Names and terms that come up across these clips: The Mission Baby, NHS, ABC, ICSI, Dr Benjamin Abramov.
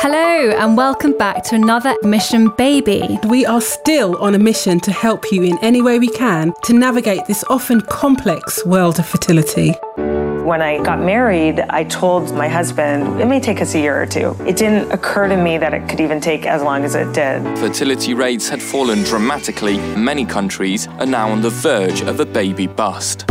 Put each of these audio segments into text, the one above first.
Hello and welcome back to another Mission Baby. We are still on a mission to help you in any way we can to navigate this often complex world of fertility. When I got married, I told my husband, it may take us a year or two. It didn't occur to me that it could even take as long as it did. Fertility rates had fallen dramatically. Many countries are now on the verge of a baby bust.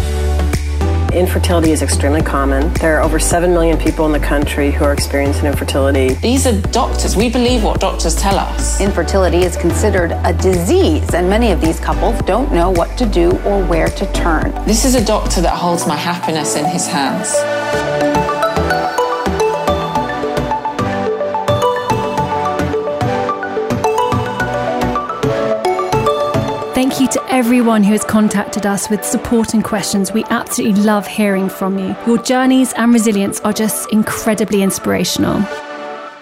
Infertility is extremely common. There are over 7 million people in the country who are experiencing infertility. These are doctors. We believe what doctors tell us. Infertility is considered a disease, and many of these couples don't know what to do or where to turn. This is a doctor that holds my happiness in his hands. Thank you to everyone who has contacted us with support and questions. We absolutely love hearing from you. Your journeys and resilience are just incredibly inspirational.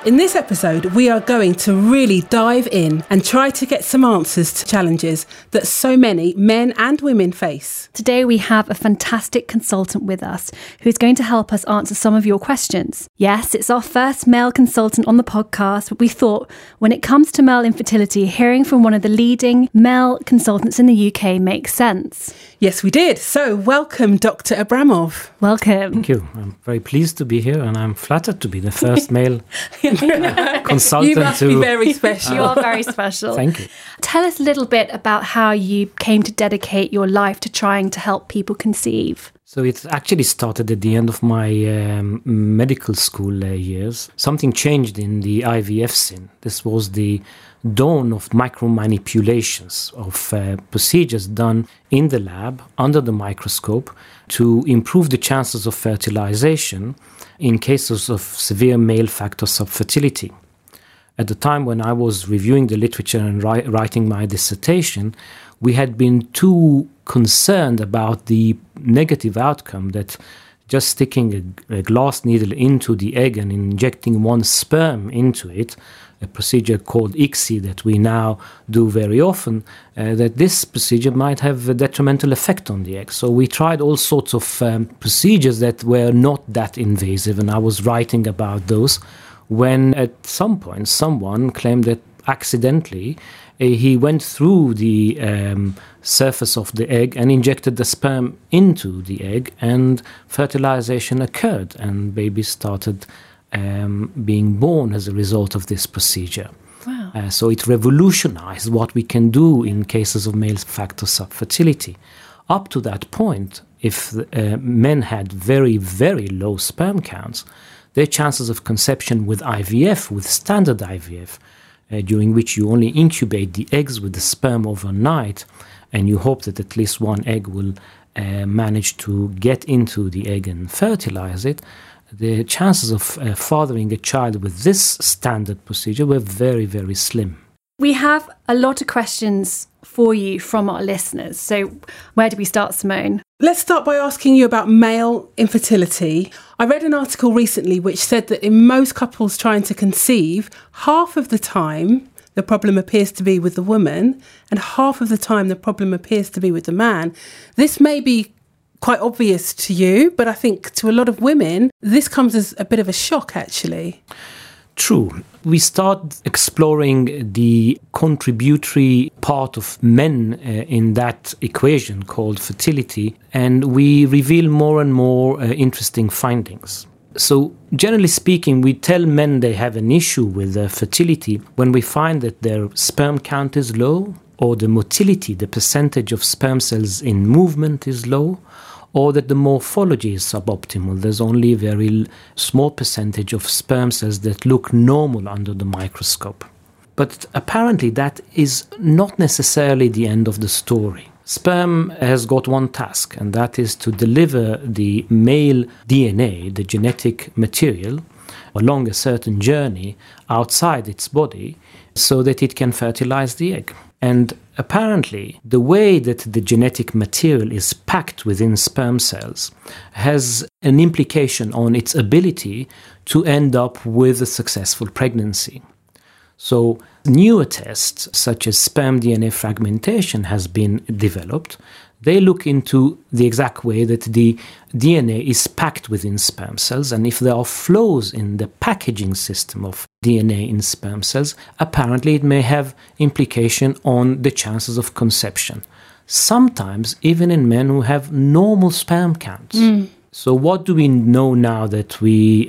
In this episode, we are going to really dive in and try to get some answers to challenges that so many men and women face. Today, we have a fantastic consultant with us who's going to help us answer some of your questions. Yes, it's our first male consultant on the podcast, but we thought when it comes to male infertility, hearing from one of the leading male consultants in the UK makes sense. Yes, we did. So welcome, Dr. Abramov. Welcome. Thank you. I'm very pleased to be here, and I'm flattered to be the first male consultant. You must be very special. You are very special. Thank you. Tell us a little bit about how you came to dedicate your life to trying to help people conceive. So it actually started at the end of my medical school years. Something changed in the IVF scene. This was the dawn of micromanipulations of procedures done in the lab under the microscope to improve the chances of fertilization in cases of severe male factor subfertility. At the time when I was reviewing the literature and writing my dissertation, we had been too concerned about the negative outcome that just sticking a glass needle into the egg and injecting one sperm into it, a procedure called ICSI that we now do very often, that this procedure might have a detrimental effect on the egg. So we tried all sorts of procedures that were not that invasive, and I was writing about those when at some point someone claimed that accidentally he went through the surface of the egg and injected the sperm into the egg, and fertilization occurred, and babies started being born as a result of this procedure. Wow. So it revolutionized what we can do in cases of male factor subfertility. Up to that point, if men had very, very low sperm counts, their chances of conception with IVF, with standard IVF, during which you only incubate the eggs with the sperm overnight, and you hope that at least one egg will manage to get into the egg and fertilize it, the chances of fathering a child with this standard procedure were very, very slim. We have a lot of questions for you from our listeners. So where do we start, Simone? Let's start by asking you about male infertility. I read an article recently which said that in most couples trying to conceive, half of the time the problem appears to be with the woman and half of the time the problem appears to be with the man. This may be quite obvious to you, but I think to a lot of women, this comes as a bit of a shock, actually. True. We start exploring the contributory part of men in that equation called fertility, and we reveal more and more interesting findings. So, generally speaking, we tell men they have an issue with fertility when we find that their sperm count is low, or the motility, the percentage of sperm cells in movement, is low, or that the morphology is suboptimal. There's only a very small percentage of sperm cells that look normal under the microscope. But apparently that is not necessarily the end of the story. Sperm has got one task, and that is to deliver the male DNA, the genetic material, along a certain journey outside its body so that it can fertilize the egg. And apparently, the way that the genetic material is packed within sperm cells has an implication on its ability to end up with a successful pregnancy. So, newer tests such as sperm DNA fragmentation has been developed They look into the exact way that the DNA is packed within sperm cells, and if there are flaws in the packaging system of DNA in sperm cells, apparently it may have implication on the chances of conception. Sometimes even in men who have normal sperm counts. Mm. So what do we know now that we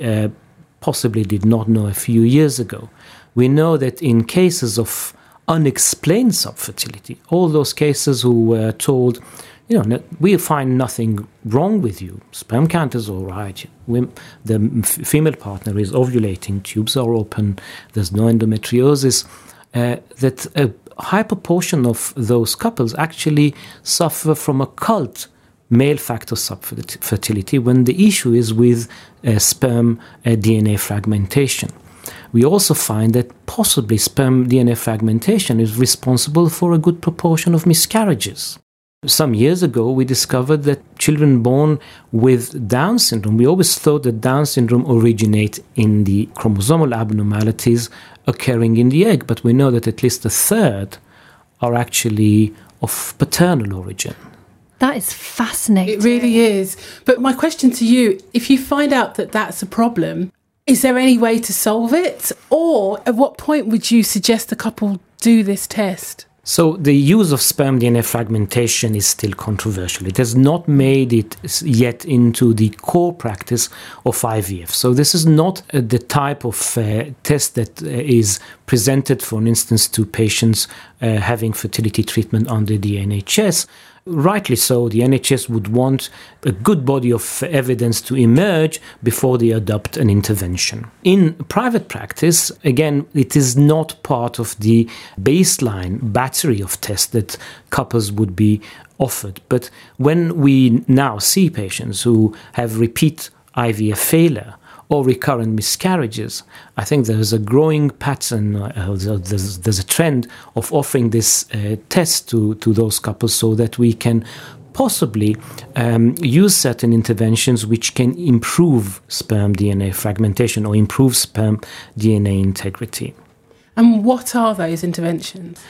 possibly did not know a few years ago? We know that in cases of unexplained subfertility, all those cases who were told, you know, we find nothing wrong with you, sperm count is all right, the female partner is ovulating, tubes are open, there's no endometriosis, that a high proportion of those couples actually suffer from occult male factor subfertility when the issue is with sperm DNA fragmentation. We also find that possibly sperm DNA fragmentation is responsible for a good proportion of miscarriages. Some years ago, we discovered that children born with Down syndrome, we always thought that Down syndrome originates in the chromosomal abnormalities occurring in the egg, but we know that at least a third are actually of paternal origin. That is fascinating. It really is. But my question to you, if you find out that that's a problem, is there any way to solve it? Or at what point would you suggest a couple do this test? So the use of sperm DNA fragmentation is still controversial. It has not made it yet into the core practice of IVF. So this is not the type of test that is presented, for instance, to patients having fertility treatment under the NHS. Rightly so, the NHS would want a good body of evidence to emerge before they adopt an intervention. In private practice, again, it is not part of the baseline battery of tests that couples would be offered. But when we now see patients who have repeat IVF failure or recurrent miscarriages, I think there is a growing pattern, there's a trend of offering this test to those couples so that we can possibly use certain interventions which can improve sperm DNA fragmentation or improve sperm DNA integrity. And what are those interventions?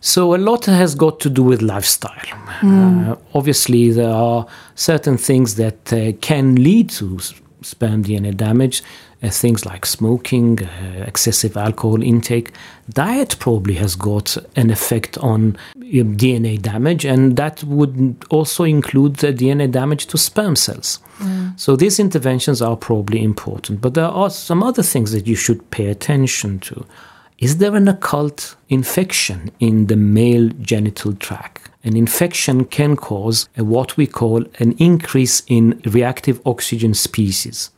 So a lot has got to do with lifestyle. Obviously, there are certain things that can lead to sperm DNA damage, things like smoking, excessive alcohol intake. Diet probably has got an effect on DNA damage, and that would also include the DNA damage to sperm cells. So these interventions are probably important, but there are some other things that you should pay attention to. Is there an occult infection in the male genital tract? An infection can cause what we call an increase in reactive oxygen species.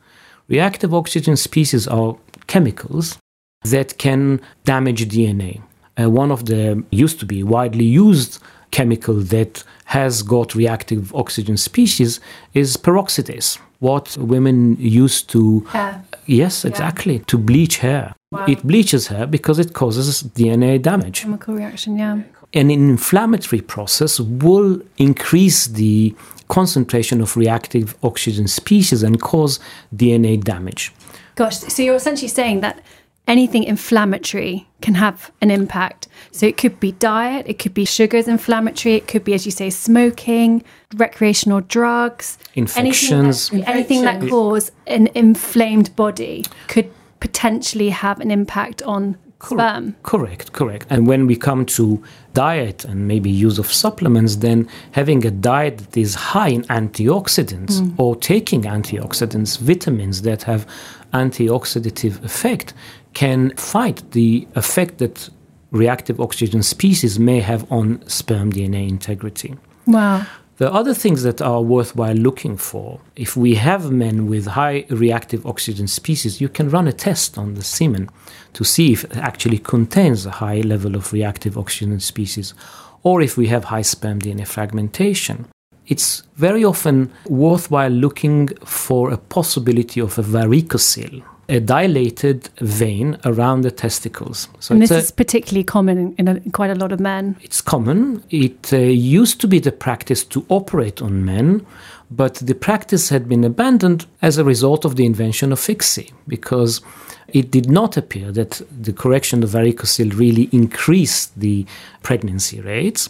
Reactive oxygen species are chemicals that can damage DNA. One of the used to be widely used chemical that has got reactive oxygen species is peroxidase, what women use to... Hair. Yes, exactly, to bleach hair. Wow. It bleaches hair because it causes DNA damage. Chemical reaction, yeah. An inflammatory process will increase the concentration of reactive oxygen species and cause DNA damage. Gosh, so you're essentially saying that anything inflammatory can have an impact. So it could be diet, it could be sugars inflammatory, it could be, as you say, smoking, recreational drugs. Infections. Anything that causes an inflamed body could potentially have an impact on sperm. Correct. And when we come to diet and maybe use of supplements, then having a diet that is high in antioxidants or taking antioxidants, vitamins that have antioxidative effect can fight the effect that reactive oxygen species may have on sperm DNA integrity. Wow. There are other things that are worthwhile looking for. If we have men with high reactive oxygen species, you can run a test on the semen to see if it actually contains a high level of reactive oxygen species, or if we have high sperm DNA fragmentation. It's very often worthwhile looking for a possibility of a varicocele, a dilated vein around the testicles. So this is particularly common in quite a lot of men. It's common. It used to be the practice to operate on men, but the practice had been abandoned as a result of the invention of ICSI, because it did not appear that the correction of varicocele really increased the pregnancy rates.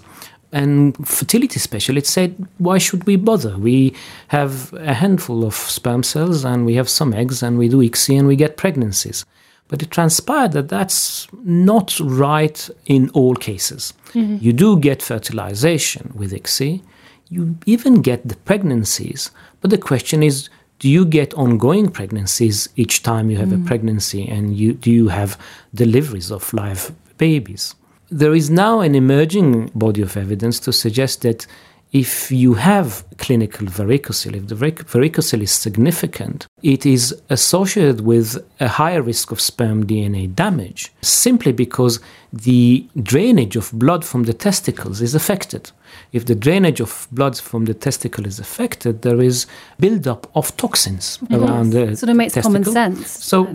And fertility specialists said, why should we bother? We have a handful of sperm cells and we have some eggs and we do ICSI and we get pregnancies. But it transpired that that's not right in all cases. Mm-hmm. You do get fertilization with ICSI. You even get the pregnancies. But the question is, do you get ongoing pregnancies each time you have a pregnancy? And do you have deliveries of live babies? There is now an emerging body of evidence to suggest that if you have clinical varicocele, if the varicocele is significant, it is associated with a higher risk of sperm DNA damage simply because the drainage of blood from the testicles is affected. If the drainage of blood from the testicle is affected, there is buildup of toxins around the testicle. So it makes common sense. So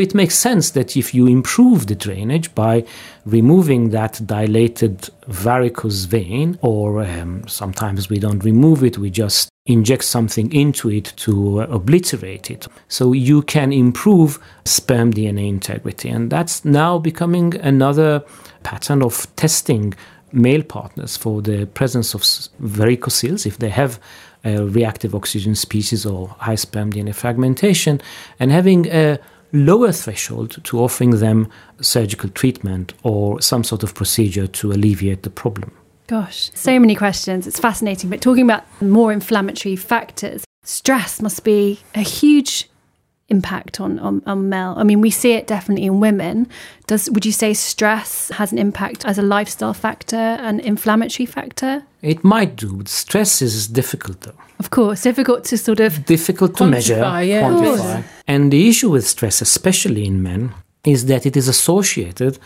it makes sense that if you improve the drainage by removing that dilated varicose vein, or sometimes we don't remove it, we just inject something into it to obliterate it. So you can improve sperm DNA integrity. And that's now becoming another pattern of testing male partners for the presence of varicoceles if they have a reactive oxygen species or high sperm DNA fragmentation, and having a lower threshold to offering them surgical treatment or some sort of procedure to alleviate the problem. Gosh, so many questions. It's fascinating. But talking about more inflammatory factors, stress must be a huge impact on male. I mean, we see it definitely in women. Would you say stress has an impact as a lifestyle factor, an inflammatory factor? It might do, but stress is difficult though. Of course, difficult to measure, quantify. And the issue with stress, especially in men, is that it is associated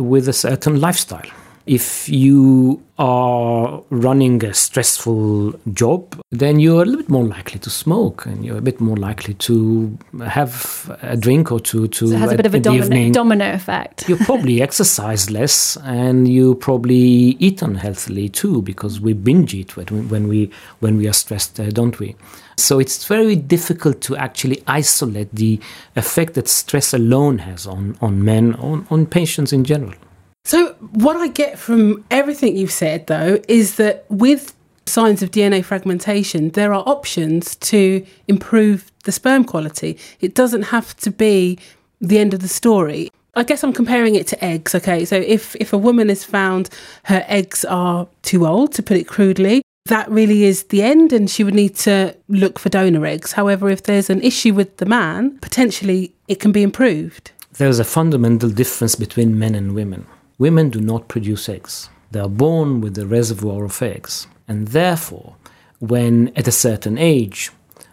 with a certain lifestyle. If you are running a stressful job, then you're a little bit more likely to smoke and you're a bit more likely to have a drink or two. So it has a bit of a domino effect. You probably exercise less and you probably eat unhealthily too, because we binge eat when we are stressed, don't we? So it's very difficult to actually isolate the effect that stress alone has on men, on patients in general. So what I get from everything you've said, though, is that with signs of DNA fragmentation, there are options to improve the sperm quality. It doesn't have to be the end of the story. I guess I'm comparing it to eggs, okay? So if a woman is found her eggs are too old, to put it crudely, that really is the end and she would need to look for donor eggs. However, if there's an issue with the man, potentially it can be improved. There's a fundamental difference between men and women. Women do not produce eggs. They are born with a reservoir of eggs. And therefore, when at a certain age,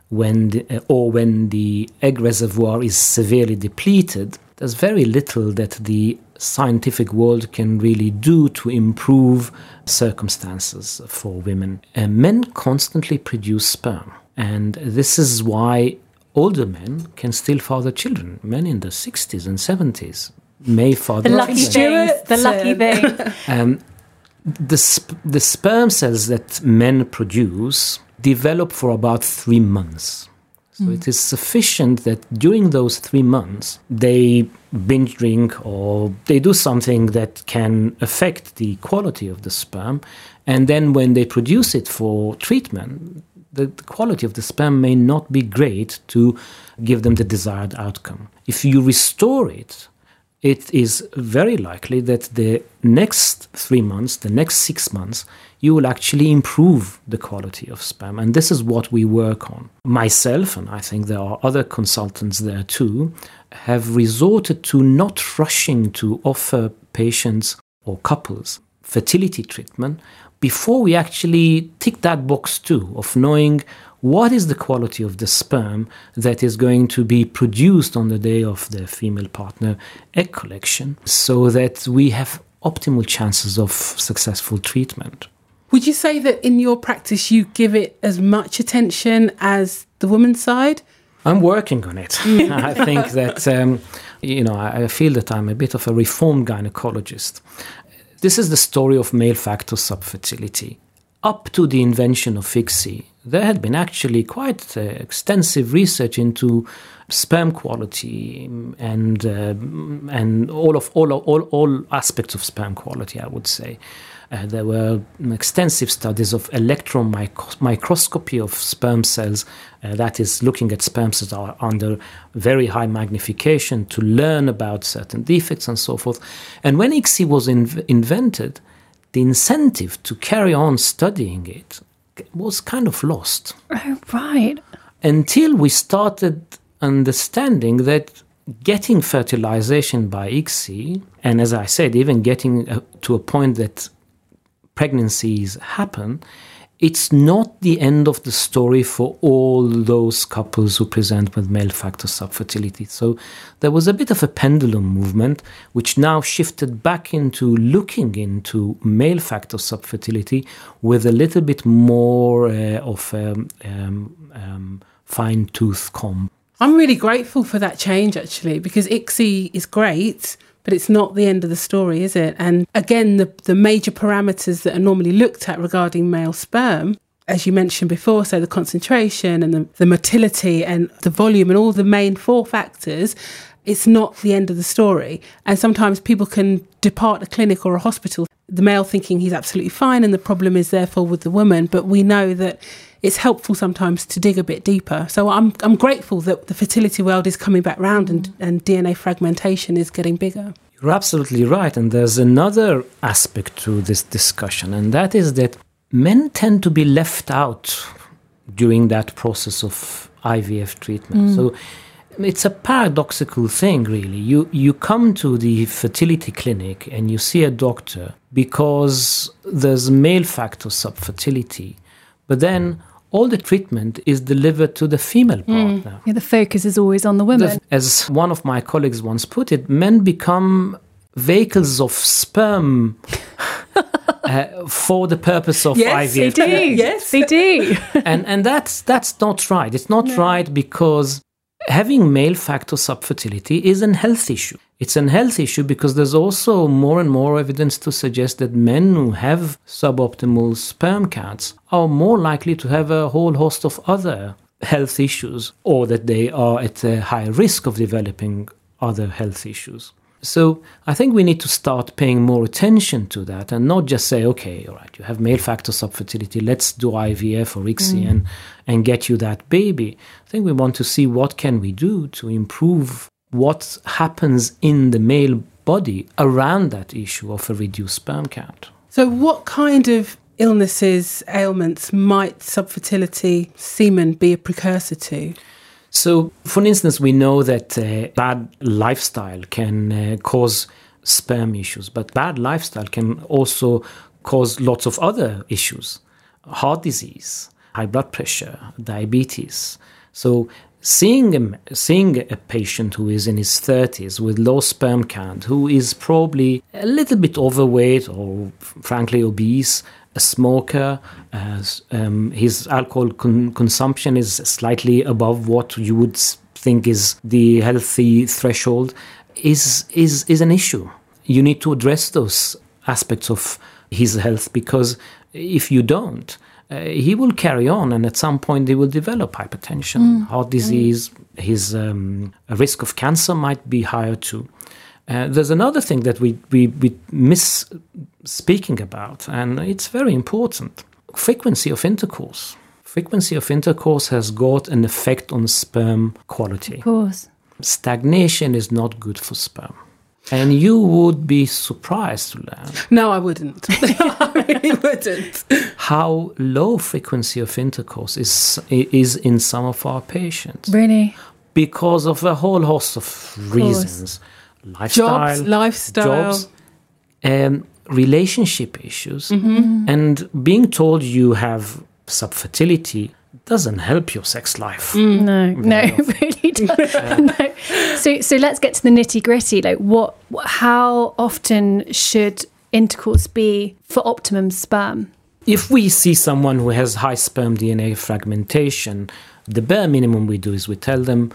when the egg reservoir is severely depleted, there's very little that the scientific world can really do to improve circumstances for women. And men constantly produce sperm. And this is why older men can still father children. Men in their 60s and 70s. The lucky thing. The sperm cells that men produce develop for about 3 months. So it is sufficient that during those 3 months, they binge drink or they do something that can affect the quality of the sperm. And then when they produce it for treatment, the quality of the sperm may not be great to give them the desired outcome. If you restore it, it is very likely that the next 3 months, the next 6 months, you will actually improve the quality of sperm. And this is what we work on. Myself, and I think there are other consultants there too, have resorted to not rushing to offer patients or couples fertility treatment before we actually tick that box too, of knowing what is the quality of the sperm that is going to be produced on the day of the female partner egg collection, so that we have optimal chances of successful treatment. Would you say that in your practice you give it as much attention as the woman's side? I'm working on it. I think that, I feel that I'm a bit of a reformed gynecologist. This is the story of male factor subfertility. up to the invention of ICSI, there had been actually quite extensive research into sperm quality and all aspects of sperm quality, I would say. There were extensive studies of electron microscopy of sperm cells, that is, looking at sperm cells that are under very high magnification to learn about certain defects and so forth. And when ICSI was invented, the incentive to carry on studying it was kind of lost. Oh, right. Until we started understanding that getting fertilization by ICSI, and as I said, even getting to a point that pregnancies happen, it's not the end of the story for all those couples who present with male factor subfertility. So there was a bit of a pendulum movement, which now shifted back into looking into male factor subfertility with a little bit more of fine-tooth comb. I'm really grateful for that change, actually, because ICSI is great, but it's not the end of the story, is it? And again, the major parameters that are normally looked at regarding male sperm, as you mentioned before, so the concentration and the motility and the volume and all the main four factors, it's not the end of the story. And sometimes people can depart a clinic or a hospital, the male thinking he's absolutely fine and the problem is therefore with the woman. But we know that it's helpful sometimes to dig a bit deeper. So I'm grateful that the fertility world is coming back round and DNA fragmentation is getting bigger. You're absolutely right. And there's another aspect to this discussion, and that is that men tend to be left out during that process of IVF treatment. Mm. So it's a paradoxical thing, really. You come to the fertility clinic and you see a doctor because there's male factor subfertility, but then all the treatment is delivered to the female partner. Yeah, the focus is always on the woman. As one of my colleagues once put it, men become vehicles of sperm for the purpose of IVF. They do. Yes, they do. And that's not right. It's not right, because having male factor subfertility is a health issue. It's a health issue because there's also more and more evidence to suggest that men who have suboptimal sperm counts are more likely to have a whole host of other health issues, or that they are at a high risk of developing other health issues. So I think we need to start paying more attention to that and not just say, okay, all right, you have male factor subfertility, let's do IVF or ICSI and get you that baby. I think we want to see what can we do to improve what happens in the male body around that issue of a reduced sperm count. So what kind of illnesses, ailments might subfertility semen be a precursor to? So, for instance, we know that bad lifestyle can cause sperm issues, but bad lifestyle can also cause lots of other issues: heart disease, high blood pressure, diabetes. So, seeing a patient who is in his 30s with low sperm count, who is probably a little bit overweight or, frankly, obese, a smoker, his alcohol consumption is slightly above what you would think is the healthy threshold, is an issue. You need to address those aspects of his health, because if you don't, he will carry on, and at some point they will develop hypertension, heart disease. His risk of cancer might be higher too. There's another thing that we miss speaking about, and it's very important: frequency of intercourse. Frequency of intercourse has got an effect on sperm quality. Of course. Stagnation is not good for sperm. And you would be surprised to learn. No, I wouldn't. I really wouldn't. How low frequency of intercourse is in some of our patients. Really? Because of a whole host of reasons. Lifestyle, jobs, relationship issues. Mm-hmm. And being told you have subfertility doesn't help your sex life. No, it really doesn't. No. So let's get to the nitty-gritty. Like, how often should intercourse be for optimum sperm? If we see someone who has high sperm DNA fragmentation, the bare minimum we do is we tell them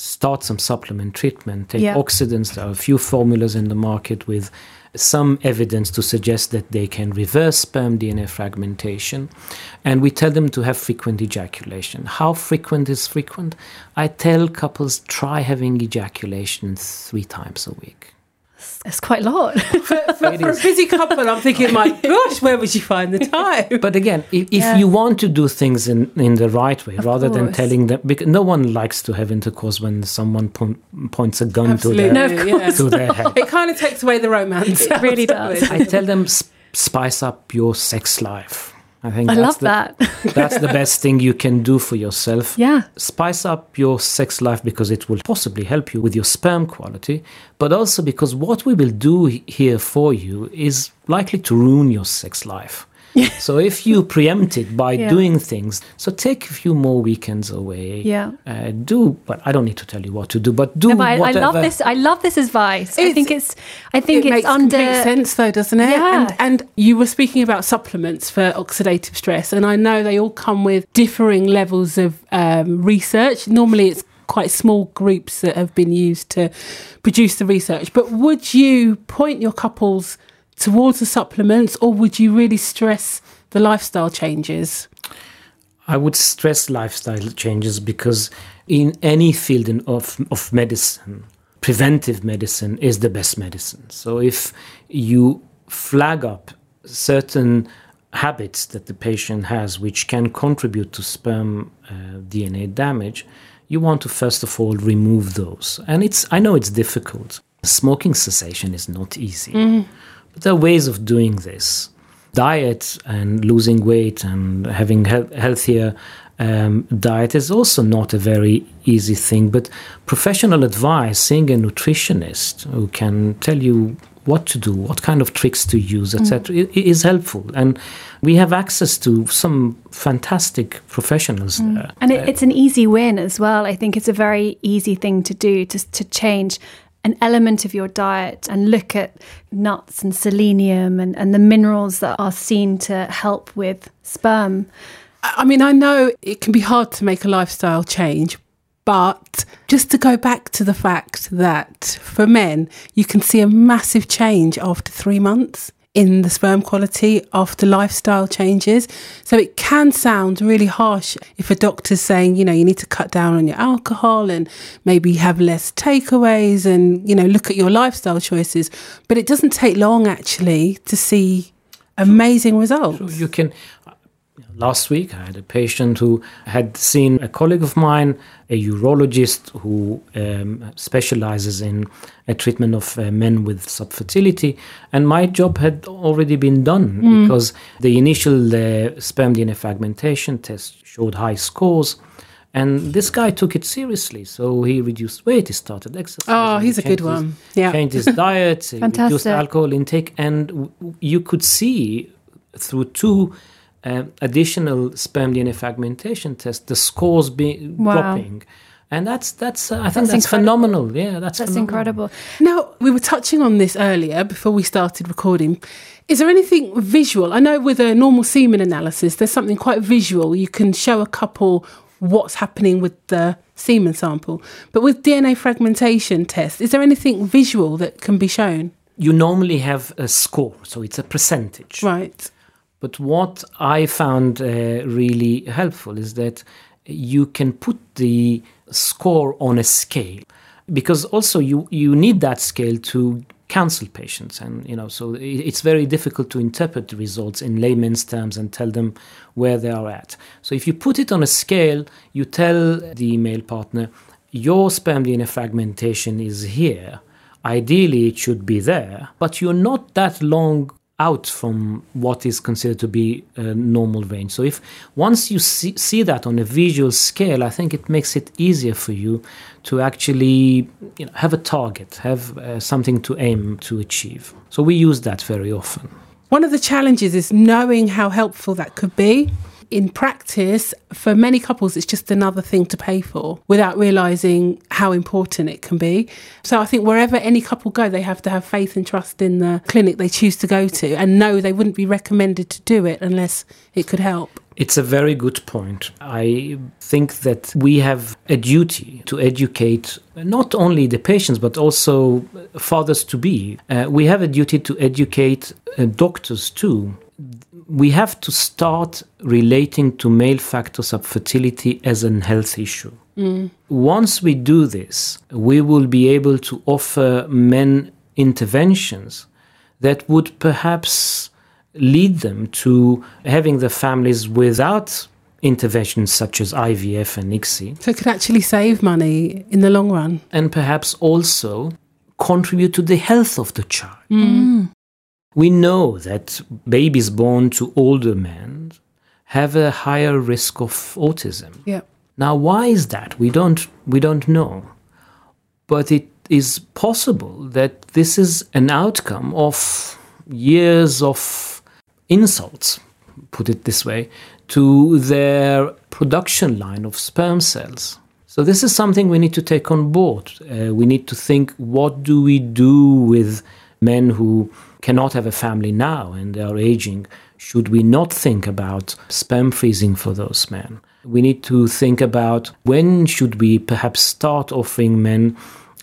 start some supplement treatment, take oxidants. There are a few formulas in the market with some evidence to suggest that they can reverse sperm DNA fragmentation. And we tell them to have frequent ejaculation. How frequent is frequent? I tell couples, try having ejaculation 3 times a week. That's quite a lot. for a busy couple, I'm thinking, my gosh, where would you find the time? But again, if you want to do things in the right way, rather than telling them, because no one likes to have intercourse when someone points a gun to their head. It kind of takes away the romance. It really does. I tell them, spice up your sex life. I think I love that. That's the best thing you can do for yourself. Yeah. Spice up your sex life because it will possibly help you with your sperm quality, but also because what we will do here for you is likely to ruin your sex life. Yeah. So if you preempt it by doing things, so take a few more weekends away. Yeah. I don't need to tell you what to do, but whatever. I love this advice. I think it makes under sense though, doesn't it? Yeah. And you were speaking about supplements for oxidative stress, and I know they all come with differing levels of research. Normally it's quite small groups that have been used to produce the research, but would you point your couples towards the supplements, or would you really stress the lifestyle changes? I would stress lifestyle changes because in any field of medicine, preventive medicine is the best medicine. So if you flag up certain habits that the patient has which can contribute to sperm DNA damage, you want to first of all remove those. And I know it's difficult. Smoking cessation is not easy. Mm. But there are ways of doing this. Diet and losing weight and having healthier diet is also not a very easy thing. But professional advice, seeing a nutritionist who can tell you what to do, what kind of tricks to use, etc., is helpful. And we have access to some fantastic professionals there. And it's an easy win as well. I think it's a very easy thing to do, to change an element of your diet and look at nuts and selenium and the minerals that are seen to help with sperm. I mean, I know it can be hard to make a lifestyle change, but just to go back to the fact that for men, you can see a massive change after 3 months in the sperm quality after lifestyle changes. So it can sound really harsh if a doctor's saying, you need to cut down on your alcohol and maybe have less takeaways and, look at your lifestyle choices. But it doesn't take long, actually, to see amazing results. Sure, you can. Last week, I had a patient who had seen a colleague of mine, a urologist who specializes in a treatment of men with subfertility. And my job had already been done because the initial sperm DNA fragmentation test showed high scores. And this guy took it seriously. So he reduced weight, he started exercising. Oh, he's a good one. Yeah. Changed his diet, he reduced alcohol intake. And you could see through two additional sperm DNA fragmentation test, the scores dropping. And that's I think that's phenomenal. Yeah, that's incredible. Now, we were touching on this earlier before we started recording. Is there anything visual? I know with a normal semen analysis, there's something quite visual. You can show a couple what's happening with the semen sample. But with DNA fragmentation tests, is there anything visual that can be shown? You normally have a score, so it's a percentage. Right. But what I found really helpful is that you can put the score on a scale, because also you need that scale to counsel patients. And, so it's very difficult to interpret the results in layman's terms and tell them where they are at. So if you put it on a scale, you tell the male partner, your sperm DNA fragmentation is here. Ideally, it should be there, but you're not that long out from what is considered to be a normal range. So if once you see that on a visual scale, I think it makes it easier for you to actually have a target, have something to aim to achieve. So we use that very often. One of the challenges is knowing how helpful that could be. in practice, for many couples, it's just another thing to pay for without realising how important it can be. So I think wherever any couple go, they have to have faith and trust in the clinic they choose to go to, and no, they wouldn't be recommended to do it unless it could help. It's a very good point. I think that we have a duty to educate not only the patients, but also fathers-to-be. We have a duty to educate doctors too. We have to start relating to male factors of fertility as a health issue. Mm. Once we do this, we will be able to offer men interventions that would perhaps lead them to having the families without interventions such as IVF and ICSI. So it could actually save money in the long run. And perhaps also contribute to the health of the child. Mm. We know that babies born to older men have a higher risk of autism. Yeah. Now, why is that? We don't know. But it is possible that this is an outcome of years of insults, put it this way, to their production line of sperm cells. So this is something we need to take on board. We need to think, what do we do with men who cannot have a family now and they are aging? Should we not think about sperm freezing for those men? We need to think about when should we perhaps start offering men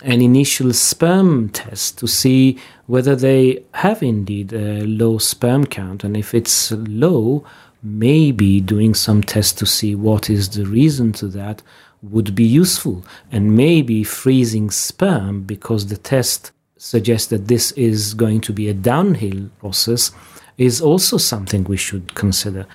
an initial sperm test to see whether they have indeed a low sperm count, and if it's low, maybe doing some tests to see what is the reason to that would be useful, and maybe freezing sperm because the test suggests that this is going to be a downhill process is also something we should consider.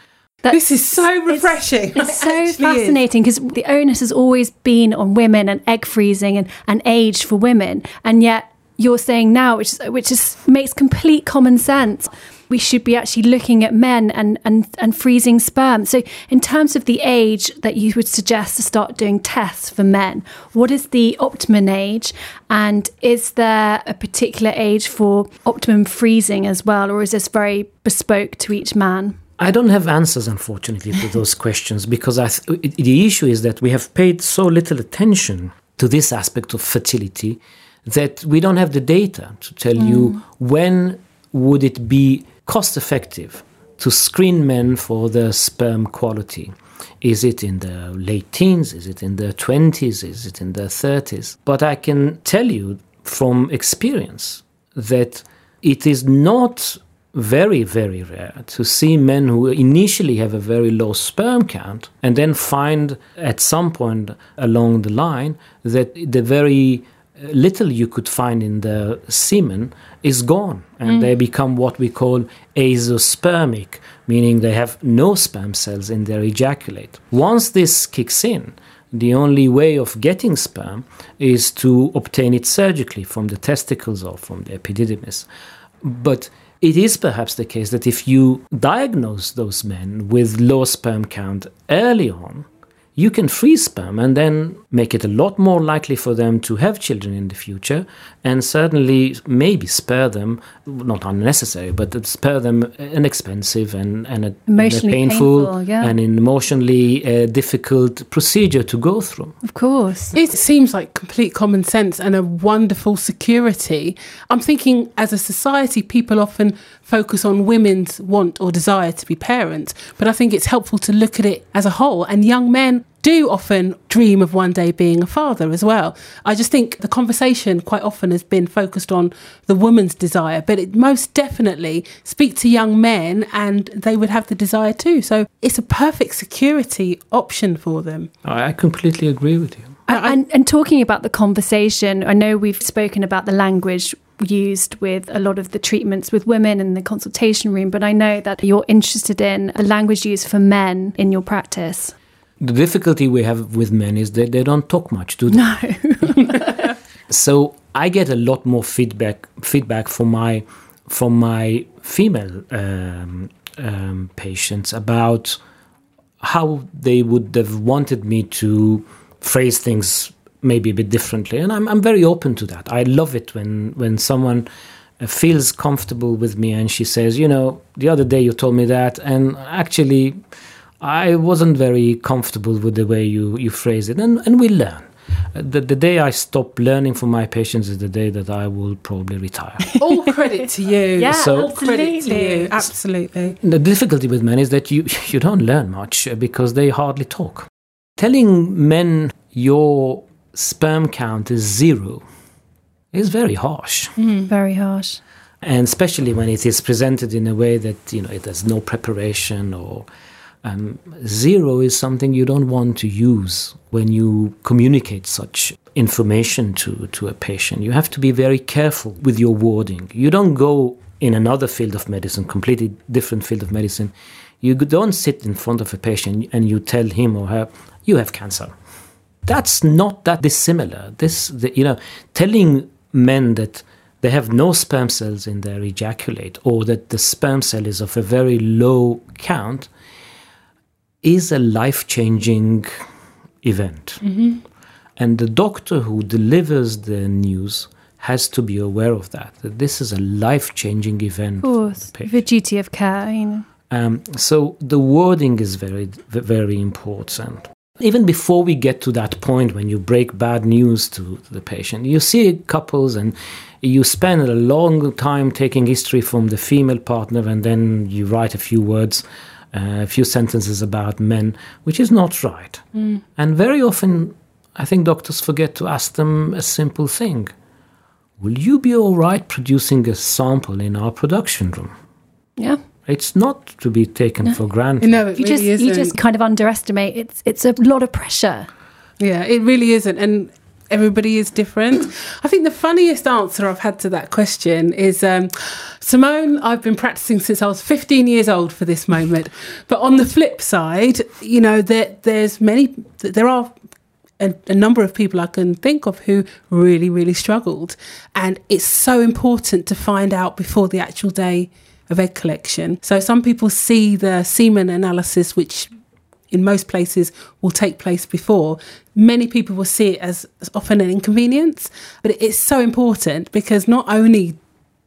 This is so refreshing. It's so fascinating because the onus has always been on women and egg freezing and age for women. And yet you're saying now, which makes complete common sense, we should be actually looking at men and freezing sperm. So in terms of the age that you would suggest to start doing tests for men, what is the optimum age? And is there a particular age for optimum freezing as well? Or is this very bespoke to each man? I don't have answers, unfortunately, to those questions, because the issue is that we have paid so little attention to this aspect of fertility that we don't have the data to tell you when would it be cost-effective to screen men for their sperm quality. Is it in the late teens? Is it in their 20s? Is it in their 30s? But I can tell you from experience that it is not very, very rare to see men who initially have a very low sperm count and then find at some point along the line that the very little you could find in the semen is gone, and they become what we call azoospermic, meaning they have no sperm cells in their ejaculate. Once this kicks in, the only way of getting sperm is to obtain it surgically from the testicles or from the epididymis. But it is perhaps the case that if you diagnose those men with low sperm count early on, you can freeze sperm and then make it a lot more likely for them to have children in the future, and certainly maybe spare them, not unnecessary, but spare them an expensive and a painful and an emotionally difficult procedure to go through. Of course. It seems like complete common sense and a wonderful security. I'm thinking as a society, people often focus on women's want or desire to be parents, but I think it's helpful to look at it as a whole, and young men do often dream of one day being a father as well. I just think the conversation quite often has been focused on the woman's desire, but it most definitely speaks to young men, and they would have the desire too. So it's a perfect security option for them. I completely agree with you. And talking about the conversation, I know we've spoken about the language used with a lot of the treatments with women in the consultation room, but I know that you're interested in the language used for men in your practice. The difficulty we have with men is that they don't talk much, do they? No. So I get a lot more feedback from my female patients about how they would have wanted me to phrase things maybe a bit differently, and I'm very open to that. I love it when someone feels comfortable with me and she says, you know, the other day you told me that, and actually I wasn't very comfortable with the way you phrase it, and we learn. The day I stop learning from my patients is the day that I will probably retire. All credit to you. Yeah, so, absolutely. Credit to you. Absolutely. The difficulty with men is that you don't learn much because they hardly talk. Telling men your sperm count is zero is very harsh. Mm, very harsh. And especially when it is presented in a way that, it has no preparation or... zero is something you don't want to use when you communicate such information to a patient. You have to be very careful with your wording. You don't go in another field of medicine, completely different field of medicine. You don't sit in front of a patient and you tell him or her, you have cancer. That's not that dissimilar. Telling men that they have no sperm cells in their ejaculate or that the sperm cell is of a very low count is a life-changing event. Mm-hmm. And the doctor who delivers the news has to be aware of that this is a life-changing event. Of course, the duty of care. So the wording is very, very important. Even before we get to that point when you break bad news to the patient, you see couples and you spend a long time taking history from the female partner and then you write a few sentences about men, which is not right. Mm. And very often, I think doctors forget to ask them a simple thing. Will you be all right producing a sample in our production room? Yeah. It's not to be taken for granted. No, it really isn't. You just kind of underestimate. It's a lot of pressure. Yeah, it really isn't. And everybody is different. I think the funniest answer I've had to that question is, Simone, I've been practicing since I was 15 years old for this moment. But on the flip side, there are a number of people I can think of who really, really struggled. And it's so important to find out before the actual day of egg collection. So some people see the semen analysis, which in most places will take place before. Many people will see it as often an inconvenience, but it's so important because not only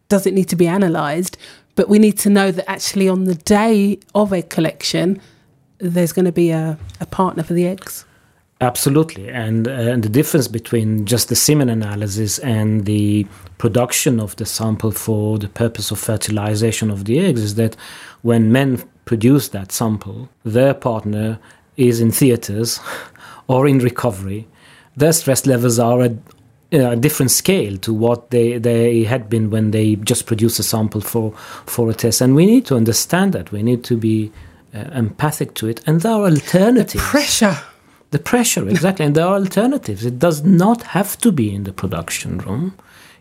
does it need to be analysed, but we need to know that actually on the day of egg collection, there's going to be a partner for the eggs. Absolutely. And the difference between just the semen analysis and the production of the sample for the purpose of fertilization of the eggs is that when men produce that sample, their partner is in theaters or in recovery. Their stress levels are at a different scale to what they had been when they just produced a sample for a test. And we need to understand that. We need to be empathic to it. And there are alternatives. The pressure, exactly. And there are alternatives. It does not have to be in the production room.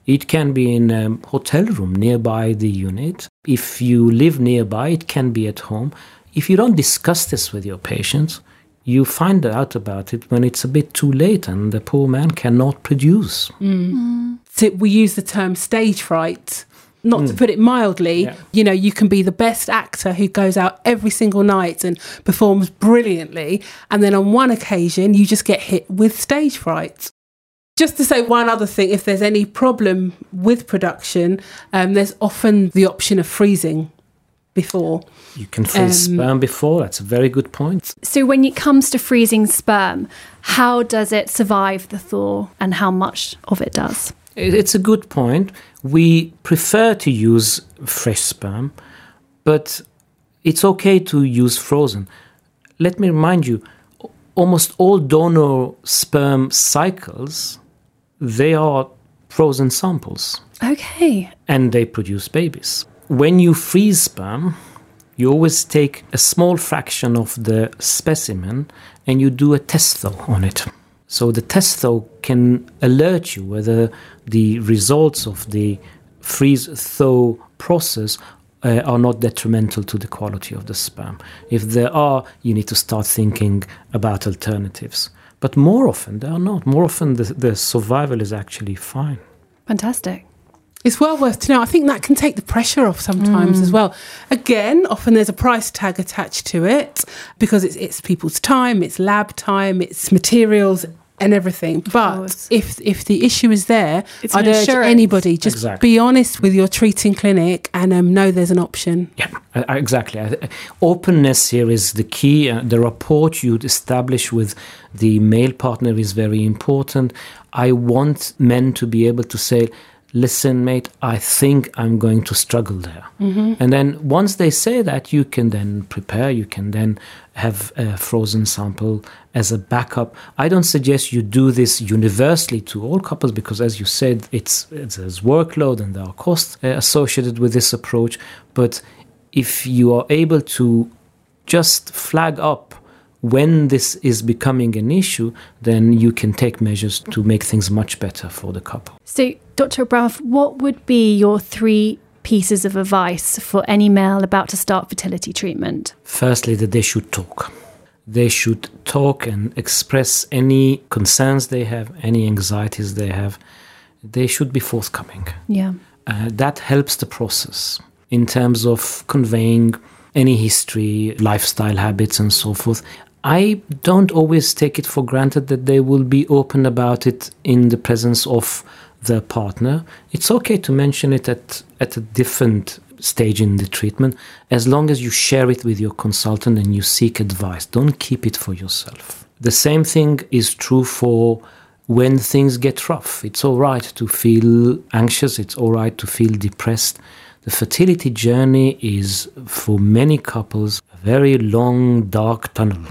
It can be in a hotel room nearby the unit. If you live nearby, it can be at home. If you don't discuss this with your patients, you find out about it when it's a bit too late and the poor man cannot produce. Mm. Mm. So we use the term stage fright. Not to put it mildly, you can be the best actor who goes out every single night and performs brilliantly. And then on one occasion, you just get hit with stage fright. Just to say one other thing, if there's any problem with production, there's often the option of freezing before. You can freeze sperm before, that's a very good point. So when it comes to freezing sperm, how does it survive the thaw and how much of it does? It's a good point. We prefer to use fresh sperm, but it's okay to use frozen. Let me remind you, almost all donor sperm cycles, they are frozen samples. Okay. And they produce babies. When you freeze sperm, you always take a small fraction of the specimen and you do a test thaw on it. So the test thaw can alert you whether the results of the freeze-thaw process are not detrimental to the quality of the sperm. If there are, you need to start thinking about alternatives. But more often, they are not. More often, the survival is actually fine. Fantastic. It's well worth to know. I think that can take the pressure off sometimes as well. Again, often there's a price tag attached to it because it's people's time, it's lab time, it's materials, and everything. But if the issue is there, I'd urge anybody, just be honest with your treating clinic and know there's an option. Yeah, exactly. Openness here is the key. The rapport you'd establish with the male partner is very important. I want men to be able to say, listen, mate, I think I'm going to struggle there. Mm-hmm. And then once they say that, you can then prepare, you can then have a frozen sample as a backup. I don't suggest you do this universally to all couples because, as you said, there's workload and there are costs associated with this approach. But if you are able to just flag up when this is becoming an issue, then you can take measures to make things much better for the couple. So, Dr. Abramov, what would be your 3 pieces of advice for any male about to start fertility treatment? Firstly, that they should talk. They should talk and express any concerns they have, any anxieties they have. They should be forthcoming. Yeah. That helps the process in terms of conveying any history, lifestyle habits, and so forth. I don't always take it for granted that they will be open about it in the presence of their partner. It's okay to mention it at a different stage in the treatment, as long as you share it with your consultant and you seek advice. Don't keep it for yourself. The same thing is true for when things get rough. It's all right to feel anxious. It's all right to feel depressed. The fertility journey is, for many couples, a very long, dark tunnel.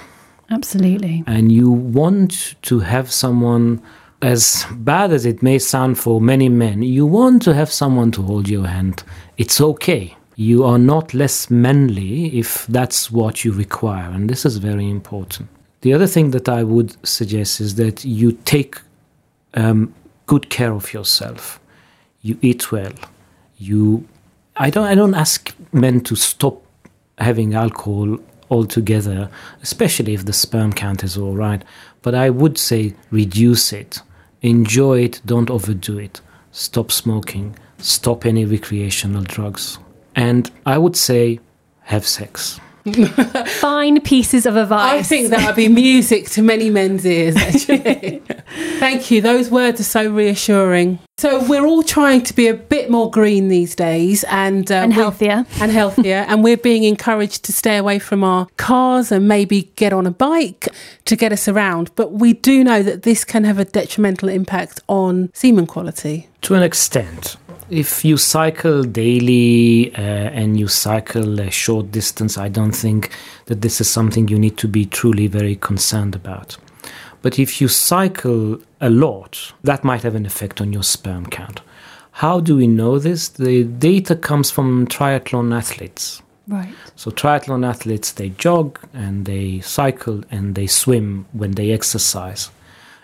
Absolutely. And you want to have someone, as bad as it may sound for many men, you want to have someone to hold your hand. It's okay. You are not less manly if that's what you require. And this is very important. The other thing that I would suggest is that you take good care of yourself. You eat well. I don't ask men to stop having alcohol altogether, especially if the sperm count is all right. But I would say reduce it, enjoy it, don't overdo it. Stop smoking, stop any recreational drugs. And I would say have sex. Fine pieces of advice. I think that would be music to many men's ears, actually. Thank you. Those words are so reassuring. So we're all trying to be a bit more green these days and healthier. And healthier. And we're being encouraged to stay away from our cars and maybe get on a bike to get us around. But we do know that this can have a detrimental impact on semen quality. To an extent. If you cycle daily and you cycle a short distance, I don't think that this is something you need to be truly very concerned about. But if you cycle a lot, that might have an effect on your sperm count. How do we know this? The data comes from triathlon athletes. Right. So triathlon athletes, they jog and they cycle and they swim when they exercise.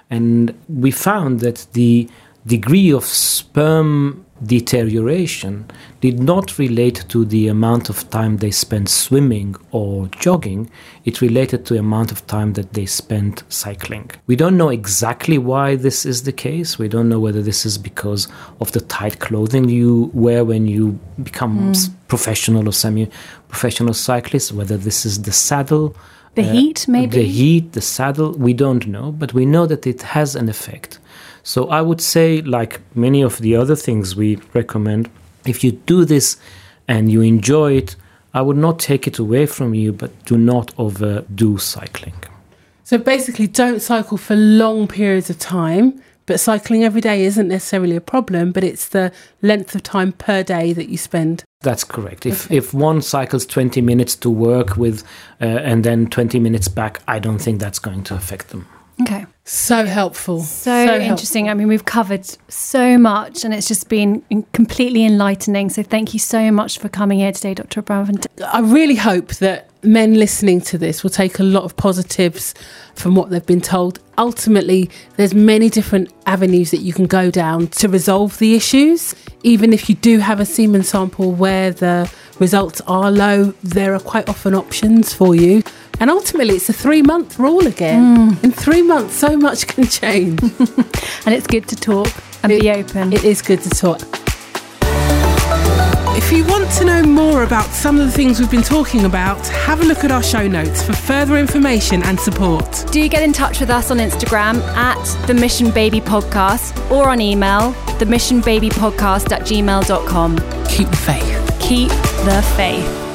And we found that the degree of sperm deterioration did not relate to the amount of time they spent swimming or jogging. It related to the amount of time that they spent cycling. We don't know exactly why this is the case. We don't know whether this is because of the tight clothing you wear when you become professional or semi-professional cyclist, whether this is the saddle. The heat, maybe? The heat, the saddle, we don't know, but we know that it has an effect. So I would say, like many of the other things we recommend, if you do this and you enjoy it, I would not take it away from you, but do not overdo cycling. So basically, don't cycle for long periods of time, but cycling every day isn't necessarily a problem, but it's the length of time per day that you spend. That's correct. If one cycles 20 minutes to work with and then 20 minutes back, I don't think that's going to affect them. Okay. So helpful. So interesting. Helpful. I mean, we've covered so much and it's just been completely enlightening. So thank you so much for coming here today, Dr. Abramov. I really hope that men listening to this will take a lot of positives from what they've been told. Ultimately, there's many different avenues that you can go down to resolve the issues. Even if you do have a semen sample where the results are low, there are quite often options for you. And ultimately, it's a 3-month rule again. In 3 months, so much can change. And it's good to talk and be open. It is good to talk. If If you want to know more about some of the things we've been talking about, have a look at our show notes for further information and support. Do get in touch with us on Instagram at The Mission Baby Podcast or on email themissionbabypodcast@gmail.com. Keep the faith. Keep the faith.